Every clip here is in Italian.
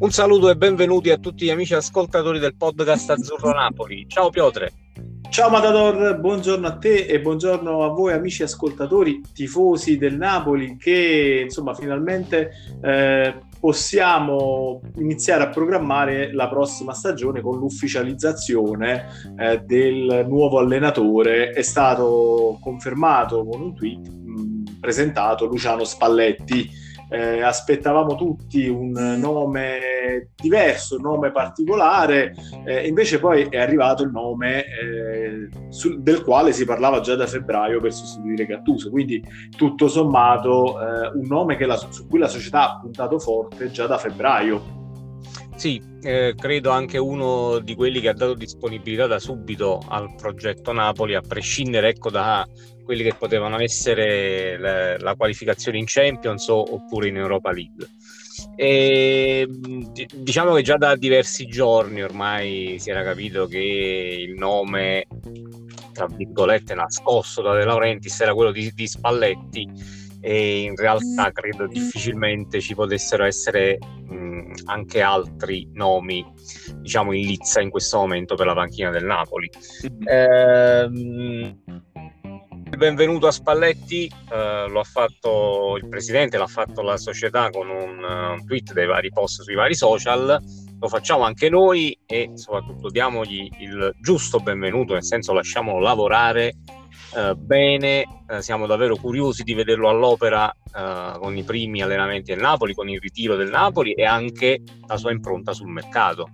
Un saluto e benvenuti a tutti gli amici ascoltatori del podcast Azzurro Napoli. Ciao Piotre. Ciao Matador, buongiorno a te e buongiorno a voi amici ascoltatori, tifosi del Napoli, che insomma finalmente possiamo iniziare a programmare la prossima stagione con l'ufficializzazione del nuovo allenatore. È stato confermato con un tweet presentato Luciano Spalletti. Aspettavamo tutti un nome diverso, un nome particolare, invece poi è arrivato il nome del quale si parlava già da febbraio per sostituire Gattuso, quindi tutto sommato un nome che su cui la società ha puntato forte già da febbraio. Sì, credo anche uno di quelli che ha dato disponibilità da subito al progetto Napoli, a prescindere da quelli che potevano essere la qualificazione in Champions oppure in Europa League. E diciamo che già da diversi giorni ormai si era capito che il nome, tra virgolette, nascosto da De Laurentiis era quello di Spalletti, e in realtà credo difficilmente ci potessero essere anche altri nomi, diciamo, in lizza in questo momento per la panchina del Napoli. Benvenuto a Spalletti, lo ha fatto il presidente, l'ha fatto la società con un tweet dei vari post sui vari social, lo facciamo anche noi e soprattutto diamogli il giusto benvenuto, nel senso lasciamolo lavorare bene, siamo davvero curiosi di vederlo all'opera con i primi allenamenti del Napoli, con il ritiro del Napoli e anche la sua impronta sul mercato.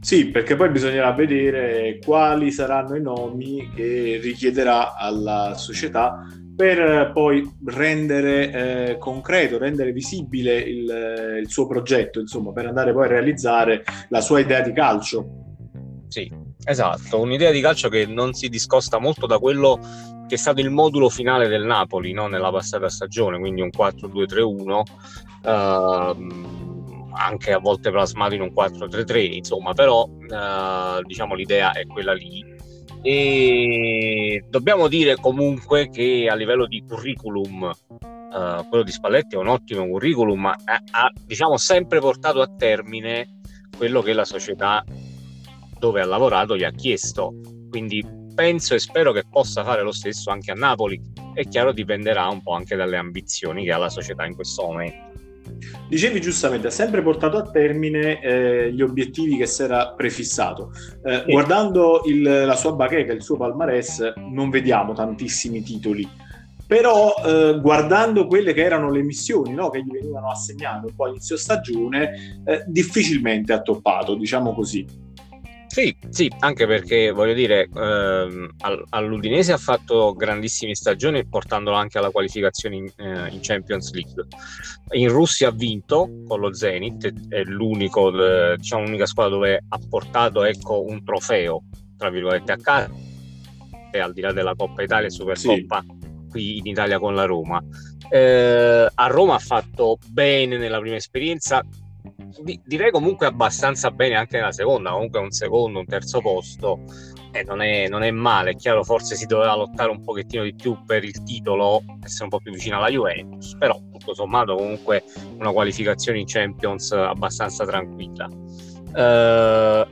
Sì, perché poi bisognerà vedere quali saranno i nomi che richiederà alla società per poi rendere concreto, rendere visibile il suo progetto, insomma, per andare poi a realizzare la sua idea di calcio. Sì. Esatto, un'idea di calcio che non si discosta molto da quello che è stato il modulo finale del Napoli, no? Nella passata stagione, quindi un 4-2-3-1, anche a volte plasmato in un 4-3-3, insomma, però diciamo l'idea è quella lì. E dobbiamo dire comunque che a livello di curriculum, quello di Spalletti è un ottimo curriculum, ma ha diciamo sempre portato a termine quello che la società dove ha lavorato gli ha chiesto, quindi penso e spero che possa fare lo stesso anche a Napoli. È chiaro, dipenderà un po' anche dalle ambizioni che ha la società in questo momento. Dicevi giustamente, ha sempre portato a termine gli obiettivi che si era prefissato. Guardando la sua bacheca, il suo palmarès, non vediamo tantissimi titoli, però guardando quelle che erano le missioni, no, che gli venivano assegnate un po' all'inizio stagione, difficilmente ha toppato, diciamo così. Sì, anche perché voglio dire, all'Udinese ha fatto grandissime stagioni, portandolo anche alla qualificazione in Champions League. In Russia ha vinto con lo Zenit, è l'unica squadra dove ha portato un trofeo, tra virgolette, a casa, e al di là della Coppa Italia e Supercoppa, sì, qui in Italia con la Roma. A Roma ha fatto bene nella prima esperienza, direi comunque abbastanza bene anche nella seconda, comunque un secondo, un terzo posto non è male. È chiaro, forse si doveva lottare un pochettino di più per il titolo, essere un po' più vicino alla Juventus, però tutto sommato comunque una qualificazione in Champions abbastanza tranquilla.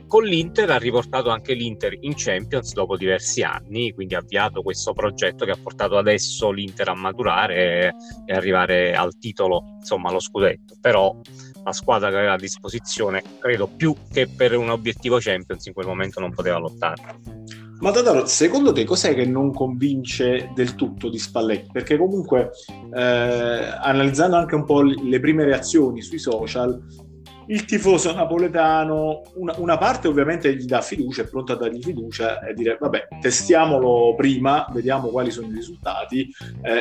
Con l'Inter ha riportato anche l'Inter in Champions dopo diversi anni, quindi ha avviato questo progetto che ha portato adesso l'Inter a maturare e arrivare al titolo, insomma allo scudetto. Però la squadra che aveva a disposizione, credo, più che per un obiettivo Champions, in quel momento non poteva lottare. Ma Tadaro, secondo te cos'è che non convince del tutto di Spalletti? Perché comunque analizzando anche un po' le prime reazioni sui social, il tifoso napoletano, una parte ovviamente gli dà fiducia, è pronta a dargli fiducia e dire vabbè, testiamolo prima, vediamo quali sono i risultati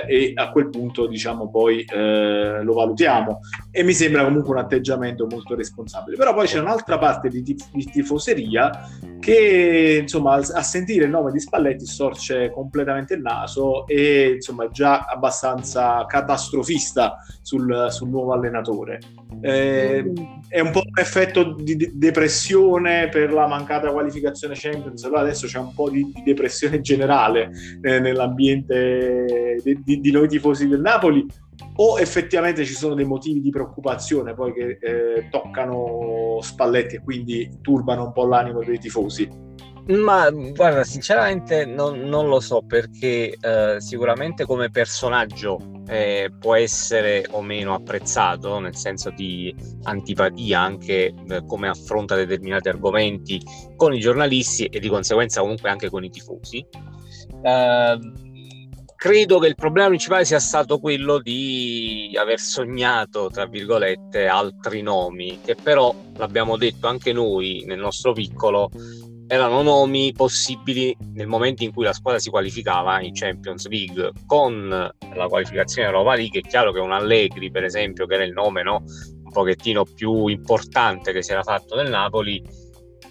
e a quel punto diciamo poi lo valutiamo, e mi sembra comunque un atteggiamento molto responsabile. Però poi c'è un'altra parte di tifoseria che insomma a sentire il nome di Spalletti storce completamente il naso e insomma già abbastanza catastrofista sul nuovo allenatore. È un po' un effetto di depressione per la mancata qualificazione Champions, allora adesso c'è un po' di depressione generale nell'ambiente di noi tifosi del Napoli, o effettivamente ci sono dei motivi di preoccupazione poi che toccano Spalletti e quindi turbano un po' l'animo dei tifosi? Ma guarda, sinceramente non lo so, perché sicuramente come personaggio può essere o meno apprezzato, nel senso di antipatia anche come affronta determinati argomenti con i giornalisti e di conseguenza comunque anche con i tifosi. Credo che il problema principale sia stato quello di aver sognato, tra virgolette, altri nomi, che però, l'abbiamo detto anche noi nel nostro piccolo, erano nomi possibili nel momento in cui la squadra si qualificava in Champions League. Con la qualificazione Europa League è chiaro che un Allegri, per esempio, che era il nome, no, un pochettino più importante che si era fatto nel Napoli,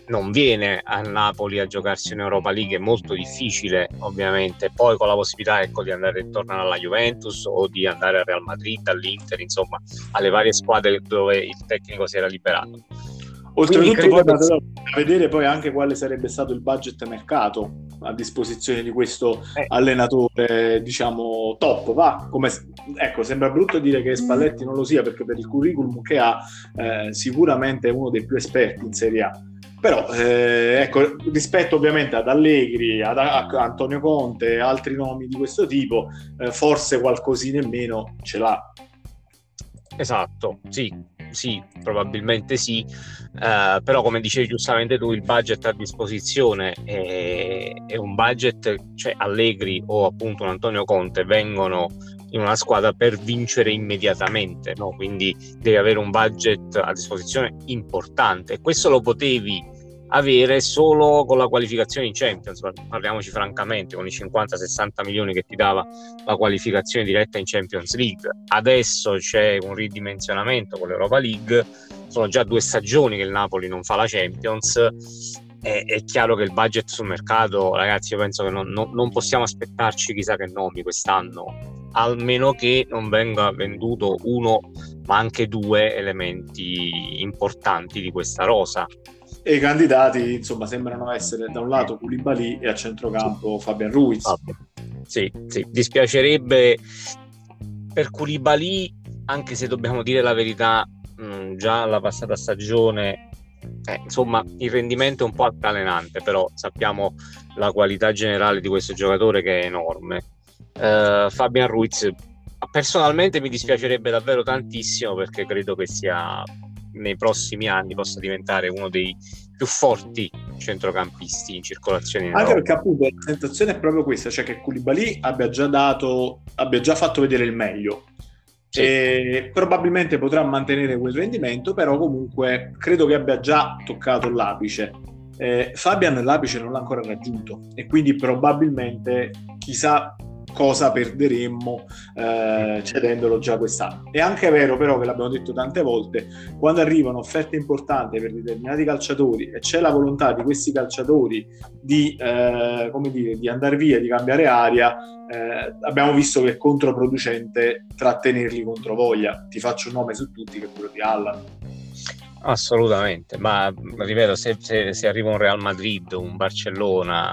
non viene a Napoli a giocarsi in Europa League, è molto difficile ovviamente, poi con la possibilità, ecco, di andare e tornare alla Juventus o di andare al Real Madrid, all'Inter, insomma alle varie squadre dove il tecnico si era liberato. Oltretutto poi a vedere poi anche quale sarebbe stato il budget mercato a disposizione di questo allenatore, diciamo top, va? Come, ecco, sembra brutto dire che Spalletti non lo sia, perché per il curriculum che ha sicuramente è uno dei più esperti in Serie A. Però ecco, rispetto ovviamente ad Allegri, ad Antonio Conte, altri nomi di questo tipo, forse qualcosina in meno ce l'ha. Esatto, sì, probabilmente sì, però come dicevi giustamente tu, il budget a disposizione è un budget, cioè Allegri o appunto un Antonio Conte vengono in una squadra per vincere immediatamente, no? Quindi devi avere un budget a disposizione importante, e questo lo potevi avere solo con la qualificazione in Champions, parliamoci francamente, con i 50-60 milioni che ti dava la qualificazione diretta in Champions League. Adesso c'è un ridimensionamento con l'Europa League, sono già 2 stagioni che il Napoli non fa la Champions, è chiaro che il budget sul mercato, ragazzi, io penso che non possiamo aspettarci chissà che nomi quest'anno, almeno che non venga venduto uno ma anche 2 elementi importanti di questa rosa. E i candidati, insomma, sembrano essere da un lato Koulibaly e a centrocampo Fabian Ruiz. Sì, dispiacerebbe per Koulibaly, anche se dobbiamo dire la verità, già la passata stagione, insomma, il rendimento è un po' altalenante, però sappiamo la qualità generale di questo giocatore che è enorme. Fabian Ruiz, personalmente mi dispiacerebbe davvero tantissimo, perché credo che sia... nei prossimi anni possa diventare uno dei più forti centrocampisti in circolazione. Anche perché appunto la sensazione è proprio questa, cioè che Koulibaly abbia già fatto vedere il meglio, sì, e probabilmente potrà mantenere quel rendimento, però comunque credo che abbia già toccato l'apice. Fabian l'apice non l'ha ancora raggiunto, e quindi probabilmente chissà cosa perderemmo cedendolo già quest'anno. È anche vero però che, l'abbiamo detto tante volte, quando arrivano offerte importanti per determinati calciatori e c'è la volontà di questi calciatori di andare via, di cambiare aria, abbiamo visto che è controproducente trattenerli contro voglia. Ti faccio un nome su tutti, che è quello di Allan. Assolutamente, ma ripeto, se arriva un Real Madrid, un Barcellona,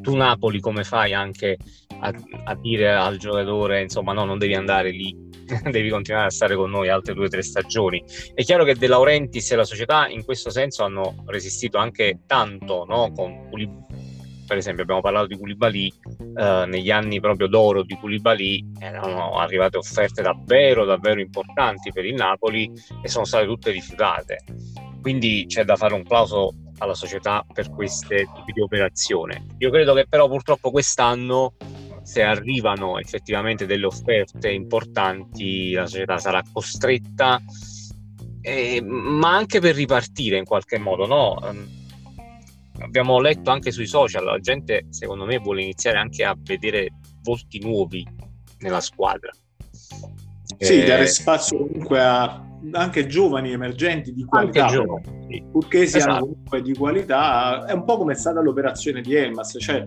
tu Napoli come fai anche a dire al giocatore, insomma, no, non devi andare lì, devi continuare a stare con noi altre 2 o 3 stagioni? È chiaro che De Laurentiis e la società in questo senso hanno resistito anche tanto, no? Con per esempio abbiamo parlato di Koulibaly, negli anni proprio d'oro di Koulibaly erano arrivate offerte davvero importanti per il Napoli e sono state tutte rifiutate, quindi c'è da fare un plauso alla società per queste tipi di operazione. Io credo che però purtroppo quest'anno, se arrivano effettivamente delle offerte importanti, la società sarà costretta, ma anche per ripartire in qualche modo, no? Abbiamo letto anche sui social, la gente secondo me vuole iniziare anche a vedere volti nuovi nella squadra. Sì, dare spazio comunque a anche giovani emergenti di qualità, purché siano comunque di qualità. È un po' come è stata l'operazione di Elmas, cioè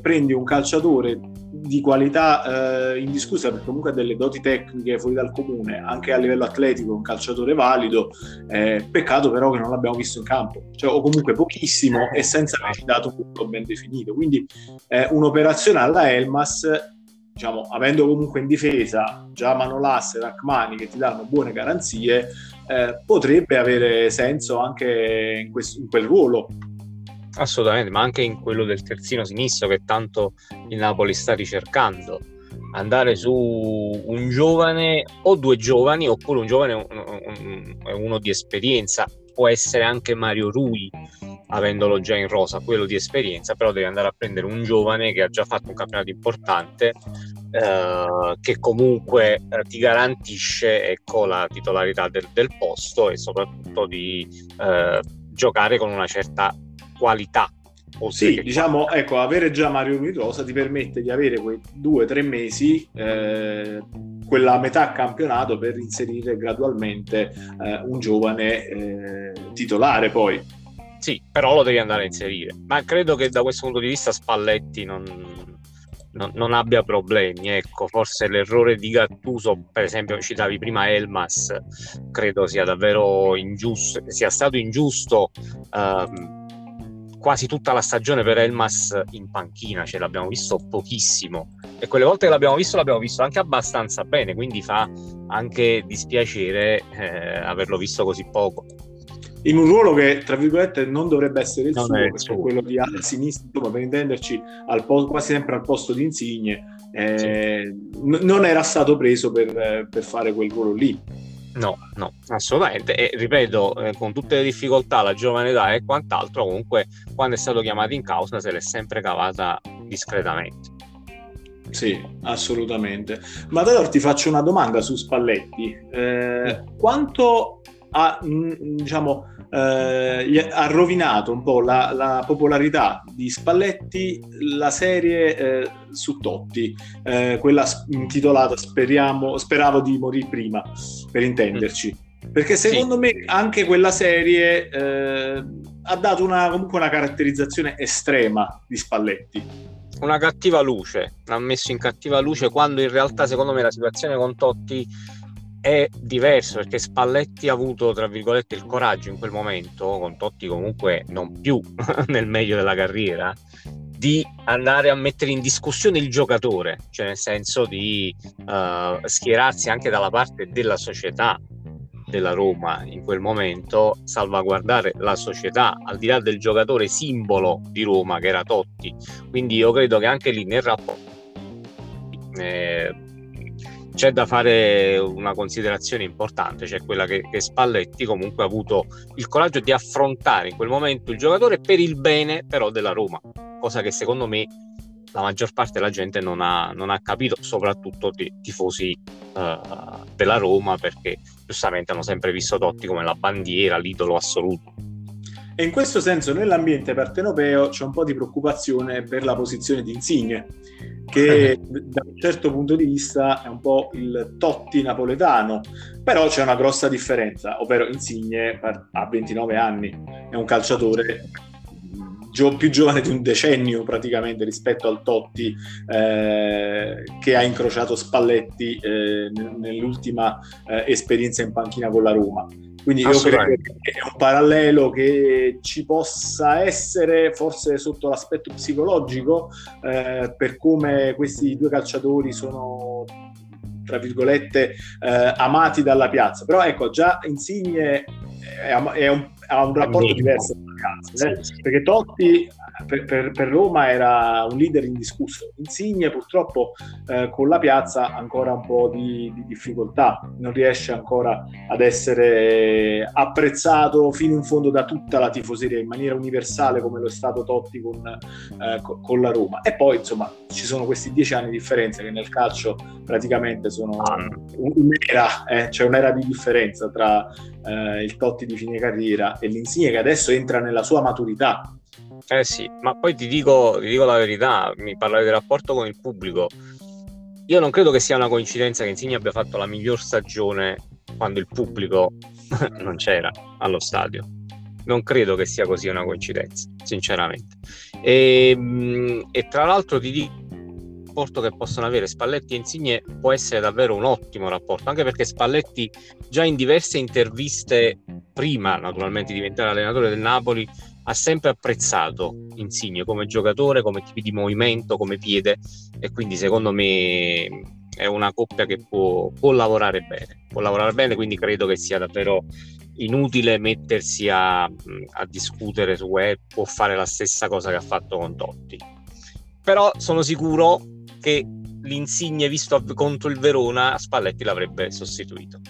prendi un calciatore di qualità indiscussa, perché comunque ha delle doti tecniche fuori dal comune, anche a livello atletico un calciatore valido, peccato però che non l'abbiamo visto in campo, cioè, o comunque pochissimo e senza aver dato un punto ben definito. Quindi un'operazione alla Elmas diciamo, avendo comunque in difesa già Manolas e Rrahmani che ti danno buone garanzie, potrebbe avere senso anche in quel ruolo. Assolutamente, ma anche in quello del terzino sinistro che tanto il Napoli sta ricercando. Andare su un giovane o due giovani, oppure un giovane uno di esperienza, può essere anche Mario Rui, avendolo già in rosa, quello di esperienza, però devi andare a prendere un giovane che ha già fatto un campionato importante, che comunque ti garantisce, ecco, la titolarità del posto e soprattutto di giocare con una certa qualità. Sì, diciamo, ecco, avere già Mario Rui in rosa ti permette di avere quei 2-3 mesi, quella metà campionato, per inserire gradualmente un giovane titolare poi. Sì, però lo devi andare a inserire. Ma credo che da questo punto di vista Spalletti non abbia problemi, ecco. Forse l'errore di Gattuso, per esempio, citavi prima Elmas, credo sia davvero ingiusto, sia stato ingiusto. Quasi tutta la stagione per Elmas in panchina, ce l'abbiamo visto pochissimo, e quelle volte che l'abbiamo visto anche abbastanza bene, quindi fa anche dispiacere averlo visto così poco. In un ruolo che, tra virgolette, non dovrebbe essere il suo, perché quello di ala sinistra, ma per intenderci, quasi sempre al posto di Insigne, sì. Non era stato preso per fare quel ruolo lì. No, assolutamente. E ripeto, con tutte le difficoltà, la giovane età e quant'altro, comunque quando è stato chiamato in causa se l'è sempre cavata discretamente. Sì, assolutamente. Ma allora ti faccio una domanda su Spalletti. Quanto ha rovinato un po' la popolarità di Spalletti la serie su Totti, quella intitolata "Speravo di morire prima", per intenderci, perché secondo me anche quella serie ha dato comunque una caratterizzazione estrema di Spalletti, una cattiva luce, l'ha messo in cattiva luce, quando in realtà secondo me la situazione con Totti è diverso, perché Spalletti ha avuto, tra virgolette, il coraggio in quel momento, con Totti comunque non più nel meglio della carriera, di andare a mettere in discussione il giocatore, cioè nel senso di schierarsi anche dalla parte della società della Roma in quel momento, salvaguardare la società al di là del giocatore simbolo di Roma che era Totti. Quindi io credo che anche lì nel rapporto c'è da fare una considerazione importante, cioè quella che Spalletti comunque ha avuto il coraggio di affrontare in quel momento il giocatore per il bene però della Roma, cosa che secondo me la maggior parte della gente non ha capito, soprattutto tifosi della Roma, perché giustamente hanno sempre visto Totti come la bandiera, l'idolo assoluto. E in questo senso nell'ambiente partenopeo c'è un po' di preoccupazione per la posizione di Insigne, che da un certo punto di vista è un po' il Totti napoletano, però c'è una grossa differenza, ovvero Insigne ha 29 anni, è un calciatore più giovane di un decennio praticamente rispetto al Totti che ha incrociato Spalletti nell'ultima esperienza in panchina con la Roma. Quindi io credo che è un parallelo che ci possa essere forse sotto l'aspetto psicologico, per come questi due calciatori sono, tra virgolette, amati dalla piazza. Però ecco, già Insigne ha un rapporto diverso con la piazza, perché Totti per Roma era un leader indiscusso. Insigne purtroppo con la piazza ancora un po' di difficoltà, non riesce ancora ad essere apprezzato fino in fondo da tutta la tifoseria in maniera universale come lo è stato Totti con la Roma. E poi insomma ci sono questi 10 anni di differenza che nel calcio praticamente sono un'era, cioè un'era di differenza tra il Totti di fine carriera e l'Insigne che adesso entra nella sua maturità. Sì, ma poi ti dico la verità, mi parlavi del rapporto con il pubblico. Io non credo che sia una coincidenza che Insigne abbia fatto la miglior stagione quando il pubblico non c'era allo stadio. Non credo che sia così una coincidenza, sinceramente. E tra l'altro ti dico, il rapporto che possono avere Spalletti e Insigne può essere davvero un ottimo rapporto, anche perché Spalletti già in diverse interviste, prima naturalmente di diventare allenatore del Napoli, ha sempre apprezzato Insigne come giocatore, come tipi di movimento, come piede, e quindi secondo me è una coppia che può lavorare bene, quindi credo che sia davvero inutile mettersi a discutere su può fare la stessa cosa che ha fatto con Totti. Però sono sicuro che l'Insigne visto contro il Verona Spalletti l'avrebbe sostituito,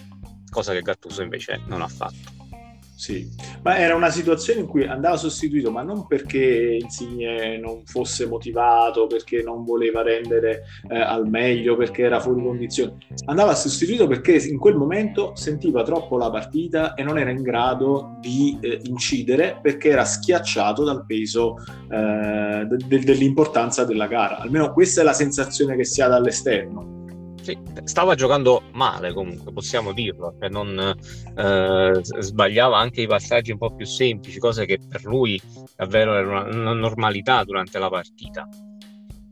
cosa che Gattuso invece non ha fatto. Sì, ma era una situazione in cui andava sostituito, ma non perché Insigne non fosse motivato, perché non voleva rendere al meglio, perché era fuori condizione. Andava sostituito perché in quel momento sentiva troppo la partita e non era in grado di incidere, perché era schiacciato dal peso dell'importanza della gara. Almeno questa è la sensazione che si ha dall'esterno. Sì, stava giocando male, comunque possiamo dirlo, cioè non sbagliava anche i passaggi un po' più semplici, cose che per lui davvero era una normalità durante la partita.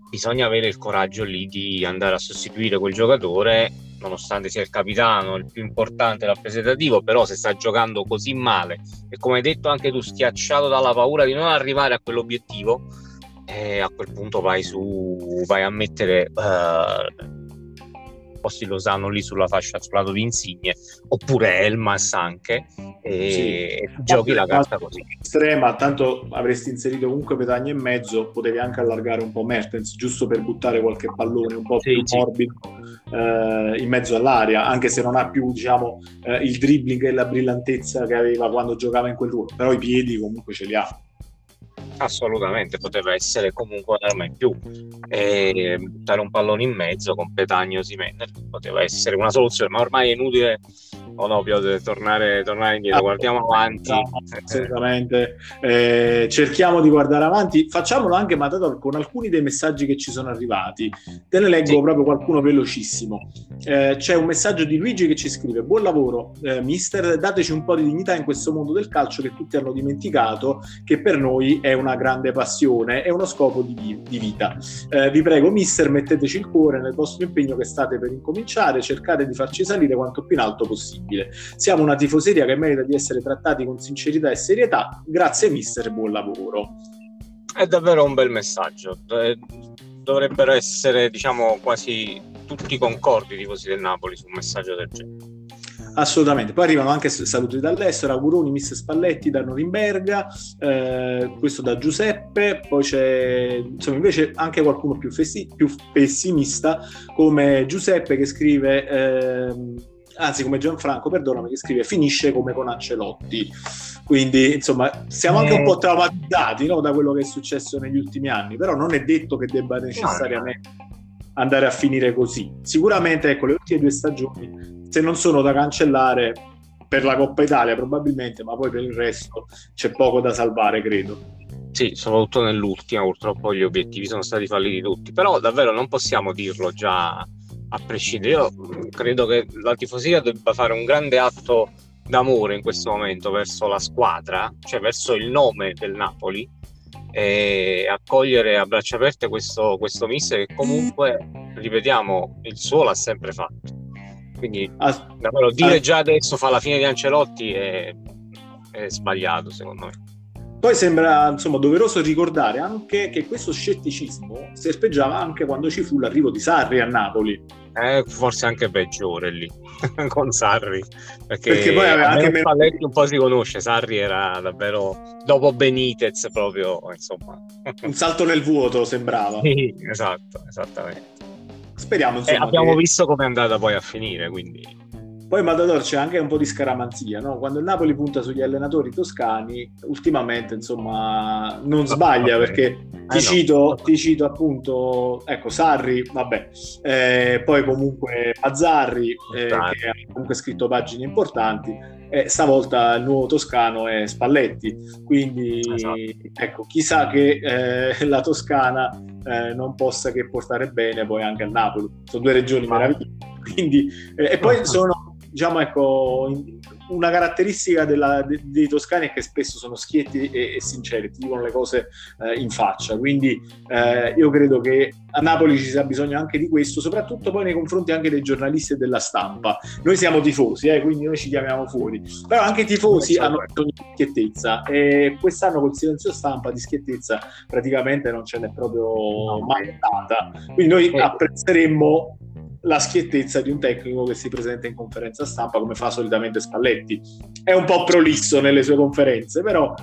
Bisogna avere il coraggio lì di andare a sostituire quel giocatore, nonostante sia il capitano, il più importante, rappresentativo, però se sta giocando così male e, come hai detto anche tu, schiacciato dalla paura di non arrivare a quell'obiettivo, a quel punto vai a mettere posti Lozano lì sul lato di Insigne, oppure Elmas anche, e sì, giochi la carta così estrema. Tanto avresti inserito comunque Petagna in mezzo, potevi anche allargare un po' Mertens, giusto per buttare qualche pallone un po' più morbido in mezzo all'area, anche se non ha più, diciamo, il dribbling e la brillantezza che aveva quando giocava in quel ruolo, però i piedi comunque ce li ha. Assolutamente, poteva essere comunque un'arma in più, e buttare un pallone in mezzo con Petagna, Osimhen poteva essere una soluzione, ma ormai è inutile tornare indietro. Guardiamo avanti, assolutamente. Cerchiamo di guardare avanti, facciamolo anche Matador con alcuni dei messaggi che ci sono arrivati. Te ne leggo proprio qualcuno velocissimo. C'è un messaggio di Luigi che ci scrive: buon lavoro mister, dateci un po' di dignità in questo mondo del calcio che tutti hanno dimenticato, che per noi è una grande passione, è uno scopo di vita. Vi prego mister, metteteci il cuore nel vostro impegno che state per incominciare, cercate di farci salire quanto più in alto possibile. Siamo una tifoseria che merita di essere trattati con sincerità e serietà. Grazie mister, buon lavoro. È davvero un bel messaggio, dovrebbero essere, diciamo, quasi tutti concordi i tifosi del Napoli su un messaggio del genere. Assolutamente. Poi arrivano anche saluti dall'estero, auguroni mister Spalletti da Norimberga, questo da Giuseppe. Poi c'è, insomma, invece anche qualcuno più pessimista come Giuseppe che scrive anzi come Gianfranco, perdonami, che scrive: finisce come con Ancelotti. Quindi insomma siamo anche un po' traumatizzati, no, da quello che è successo negli ultimi anni, però non è detto che debba necessariamente andare a finire così. Sicuramente, ecco, le ultime due stagioni, se non sono da cancellare, per la Coppa Italia probabilmente, ma poi per il resto c'è poco da salvare, credo. Sì, soprattutto nell'ultima purtroppo gli obiettivi sono stati falliti tutti, però davvero non possiamo dirlo già a prescindere. Io credo che la tifoseria debba fare un grande atto d'amore in questo momento verso la squadra, cioè verso il nome del Napoli, e accogliere a braccia aperte questo mister che comunque, ripetiamo, il suo l'ha sempre fatto. Quindi davvero dire già adesso fa la fine di Ancelotti è sbagliato, secondo me. Poi sembra, insomma, doveroso ricordare anche che questo scetticismo serpeggiava anche quando ci fu l'arrivo di Sarri a Napoli. Forse anche peggiore lì con Sarri, perché poi aveva anche Spalletti un po' si conosce. Sarri era davvero dopo Benitez, proprio, insomma, un salto nel vuoto sembrava. Sì, esatto, esattamente. Speriamo, insomma, abbiamo visto come è andata poi a finire, quindi. Poi Matador, c'è anche un po' di scaramanzia, no? Quando il Napoli punta sugli allenatori toscani ultimamente, insomma, non sbaglia, perché ti cito appunto, ecco, Sarri, vabbè, poi comunque Mazzarri, che ha comunque scritto pagine importanti. Stavolta il nuovo toscano è Spalletti, quindi ecco, chissà che la Toscana non possa che portare bene poi anche al Napoli. Sono due regioni meravigliose, quindi e poi sono, diciamo, ecco, una caratteristica dei toscani è che spesso sono schietti e sinceri, ti dicono le cose in faccia, quindi io credo che a Napoli ci sia bisogno anche di questo, soprattutto poi nei confronti anche dei giornalisti e della stampa. Noi siamo tifosi, quindi noi ci chiamiamo fuori, però anche i tifosi hanno bisogno di schiettezza, e quest'anno col silenzio stampa di schiettezza praticamente non ce n'è proprio mai stata, quindi noi apprezzeremmo la schiettezza di un tecnico che si presenta in conferenza stampa come fa solitamente Spalletti. È un po' prolisso nelle sue conferenze, però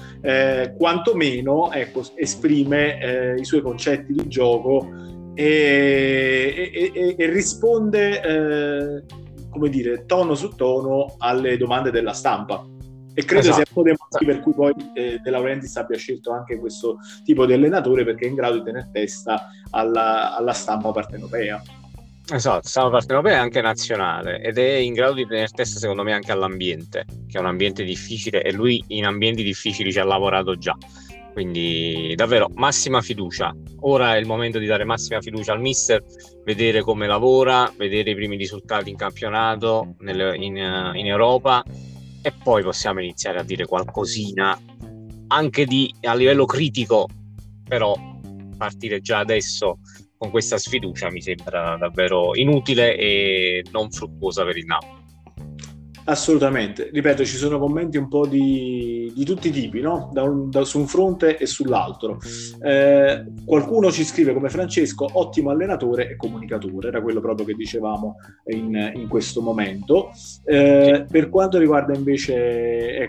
quantomeno esprime i suoi concetti di gioco e risponde come dire, tono su tono alle domande della stampa, e credo sia uno dei motivi per cui poi De Laurentiis abbia scelto anche questo tipo di allenatore, perché è in grado di tenere testa alla stampa partenopea. Esatto, stiamo partendo bene anche nazionale, ed è in grado di tenere testa secondo me anche all'ambiente, che è un ambiente difficile, e lui in ambienti difficili ci ha lavorato già, quindi davvero massima fiducia. Ora è il momento di dare massima fiducia al mister, vedere come lavora, vedere i primi risultati in campionato, in Europa, e poi possiamo iniziare a dire qualcosina anche a livello critico, però partire già adesso con questa sfiducia mi sembra davvero inutile e non fruttuosa per il Napoli. Assolutamente, ripeto, ci sono commenti un po' di tutti i tipi, no? Su un fronte e sull'altro. Qualcuno ci scrive come Francesco, ottimo allenatore e comunicatore, era quello proprio che dicevamo in questo momento. Per quanto riguarda invece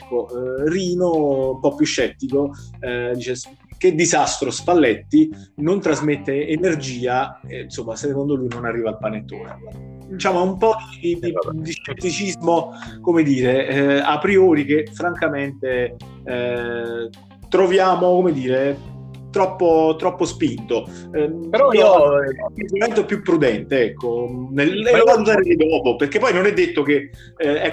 Rino, un po' più scettico, dice: che disastro Spalletti, non trasmette energia, insomma secondo lui non arriva al panettone. Diciamo un po' di scetticismo, come dire, a priori, che francamente troviamo, come dire, troppo spinto. Però io momento più prudente, lo valuterei dopo, perché poi non è detto che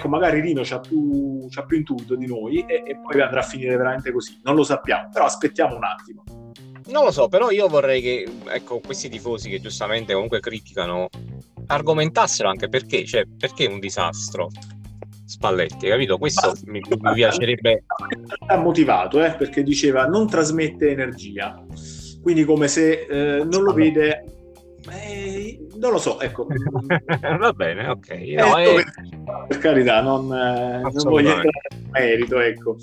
magari Rino c'ha più intuito di noi e poi andrà a finire veramente così, non lo sappiamo, però aspettiamo un attimo. Non lo so, però io vorrei che questi tifosi che giustamente comunque criticano argomentassero anche perché è un disastro Spalletti, capito? Questo mi piacerebbe. Ha motivato, perché diceva non trasmette energia, quindi come se non lo vede. Non lo so, va bene, ok. No, per carità, non voglio entrare in merito,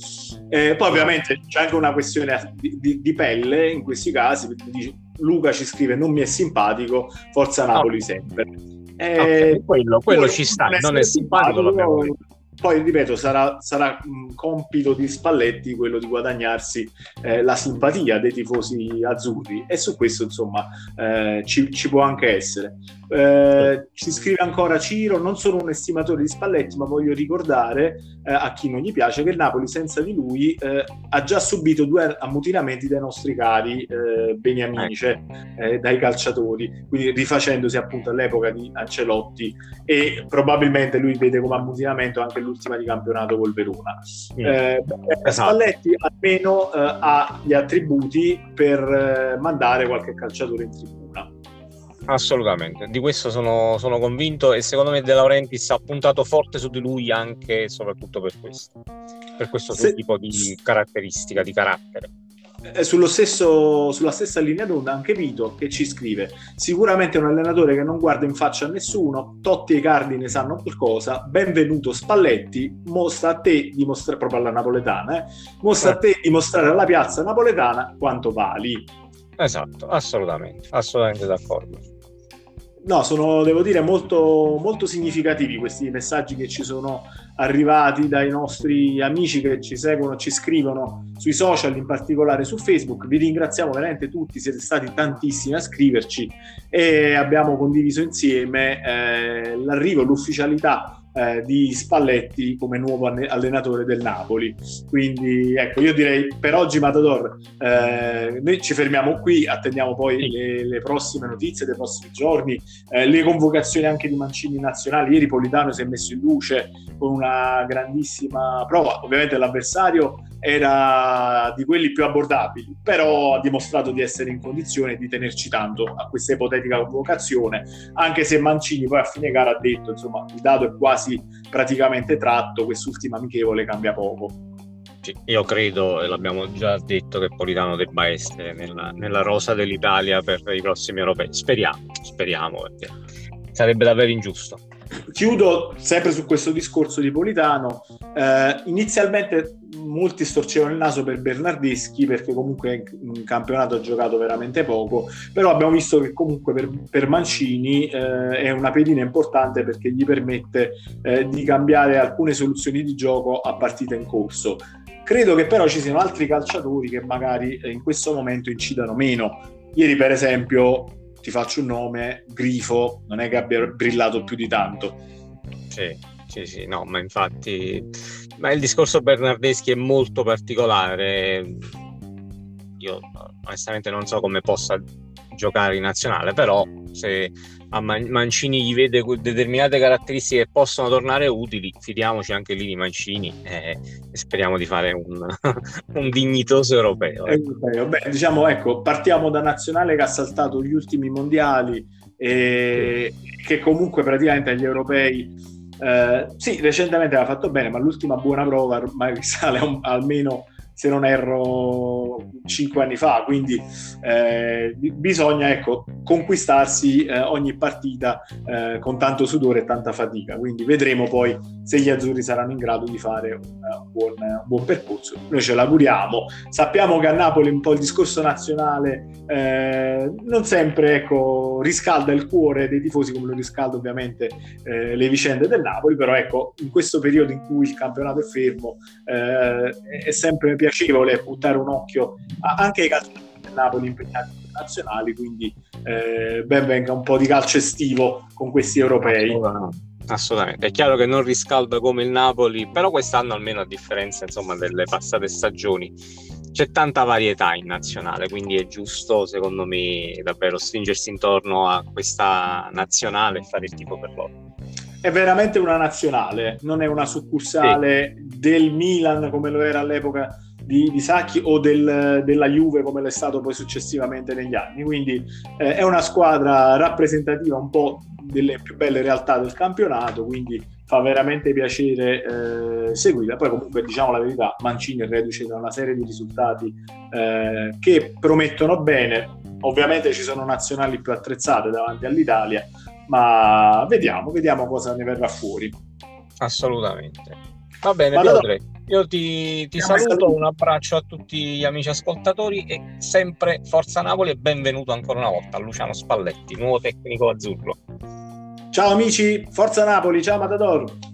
poi ovviamente c'è anche una questione di pelle in questi casi, perché Luca ci scrive: non mi è simpatico, forza Napoli sempre. Okay, quello ci sta, non è simpatico. Poi ripeto, sarà compito di Spalletti quello di guadagnarsi la simpatia dei tifosi azzurri, e su questo insomma ci può anche essere. Ci scrive ancora Ciro: non sono un estimatore di Spalletti, ma voglio ricordare a chi non gli piace che il Napoli senza di lui ha già subito 2 ammutinamenti dai nostri cari beniamini, dai calciatori, quindi rifacendosi appunto all'epoca di Ancelotti, e probabilmente lui vede come ammutinamento anche l'ultima di campionato col Verona. Spalletti almeno ha gli attributi per mandare qualche calciatore in tribuna. Assolutamente, di questo sono convinto, e secondo me De Laurentiis ha puntato forte su di lui anche e soprattutto per questo tipo di caratteristica, di carattere. Sulla stessa linea d'onda anche Vito, che ci scrive: sicuramente è un allenatore che non guarda in faccia a nessuno, Totti e Icardi ne sanno qualcosa, benvenuto Spalletti, proprio alla napoletana, mostra a te dimostrare alla piazza napoletana quanto vali. Esatto, assolutamente d'accordo. No, sono, devo dire, molto, molto significativi questi messaggi che ci sono arrivati dai nostri amici che ci seguono, ci scrivono sui social, in particolare su Facebook. Vi ringraziamo veramente tutti, siete stati tantissimi a scriverci, e abbiamo condiviso insieme l'arrivo, l'ufficialità di Spalletti come nuovo allenatore del Napoli. Quindi io direi per oggi Matador, noi ci fermiamo qui, attendiamo poi le prossime notizie dei prossimi giorni, le convocazioni anche di Mancini nazionali. Ieri Politano si è messo in luce con una grandissima prova, ovviamente l'avversario era di quelli più abbordabili, però ha dimostrato di essere in condizione di tenerci tanto a questa ipotetica convocazione, anche se Mancini poi a fine gara ha detto, insomma, il dato è quasi praticamente tratto, quest'ultima amichevole cambia poco. Io credo, e l'abbiamo già detto, che Politano debba essere nella rosa dell'Italia per i prossimi europei. Speriamo, perché sarebbe davvero ingiusto. Chiudo sempre su questo discorso di Politano. Inizialmente molti storcevano il naso per Bernardeschi, perché comunque in campionato ha giocato veramente poco, però abbiamo visto che comunque per Mancini è una pedina importante, perché gli permette di cambiare alcune soluzioni di gioco a partita in corso. Credo che però ci siano altri calciatori che magari in questo momento incidano meno. Ieri per esempio, ti faccio un nome, Grifo non è che abbia brillato più di tanto. Sì, no, ma infatti il discorso Bernardeschi è molto particolare. Io onestamente non so come possa giocare in nazionale, però se a Mancini gli vede determinate caratteristiche che possono tornare utili, fidiamoci anche lì di Mancini e speriamo di fare un dignitoso europeo. Beh, diciamo, ecco, partiamo da nazionale che ha saltato gli ultimi mondiali e che comunque praticamente agli europei sì, recentemente aveva fatto bene, ma l'ultima buona prova ormai risale almeno, se non erro, 5 anni fa, quindi bisogna, ecco, conquistarsi ogni partita con tanto sudore e tanta fatica, quindi vedremo poi se gli azzurri saranno in grado di fare un buon percorso. Noi ce l'auguriamo. Sappiamo che a Napoli un po' il discorso nazionale non sempre, ecco, riscalda il cuore dei tifosi come lo riscalda ovviamente le vicende del Napoli, però ecco, in questo periodo in cui il campionato è fermo è sempre piacevole buttare un occhio anche ai calciatori del Napoli impegnati internazionali, quindi ben venga un po' di calcio estivo con questi europei. Assolutamente, è chiaro che non riscalda come il Napoli, però quest'anno, almeno a differenza, insomma, delle passate stagioni, c'è tanta varietà in nazionale, quindi è giusto, secondo me, davvero stringersi intorno a questa nazionale e fare il tifo per loro. È veramente una nazionale, non è una succursale del Milan come lo era all'epoca di Sacchi o della Juve come lo è stato poi successivamente negli anni, quindi è una squadra rappresentativa un po' delle più belle realtà del campionato, quindi fa veramente piacere seguirla. Poi comunque, diciamo la verità, Mancini è reduce da una serie di risultati che promettono bene. Ovviamente ci sono nazionali più attrezzate davanti all'Italia, ma vediamo cosa ne verrà fuori. Assolutamente. Va bene, Piotr, io ti saluto, un abbraccio a tutti gli amici ascoltatori e sempre Forza Napoli e benvenuto ancora una volta a Luciano Spalletti, nuovo tecnico azzurro. Ciao amici, Forza Napoli, ciao Matador.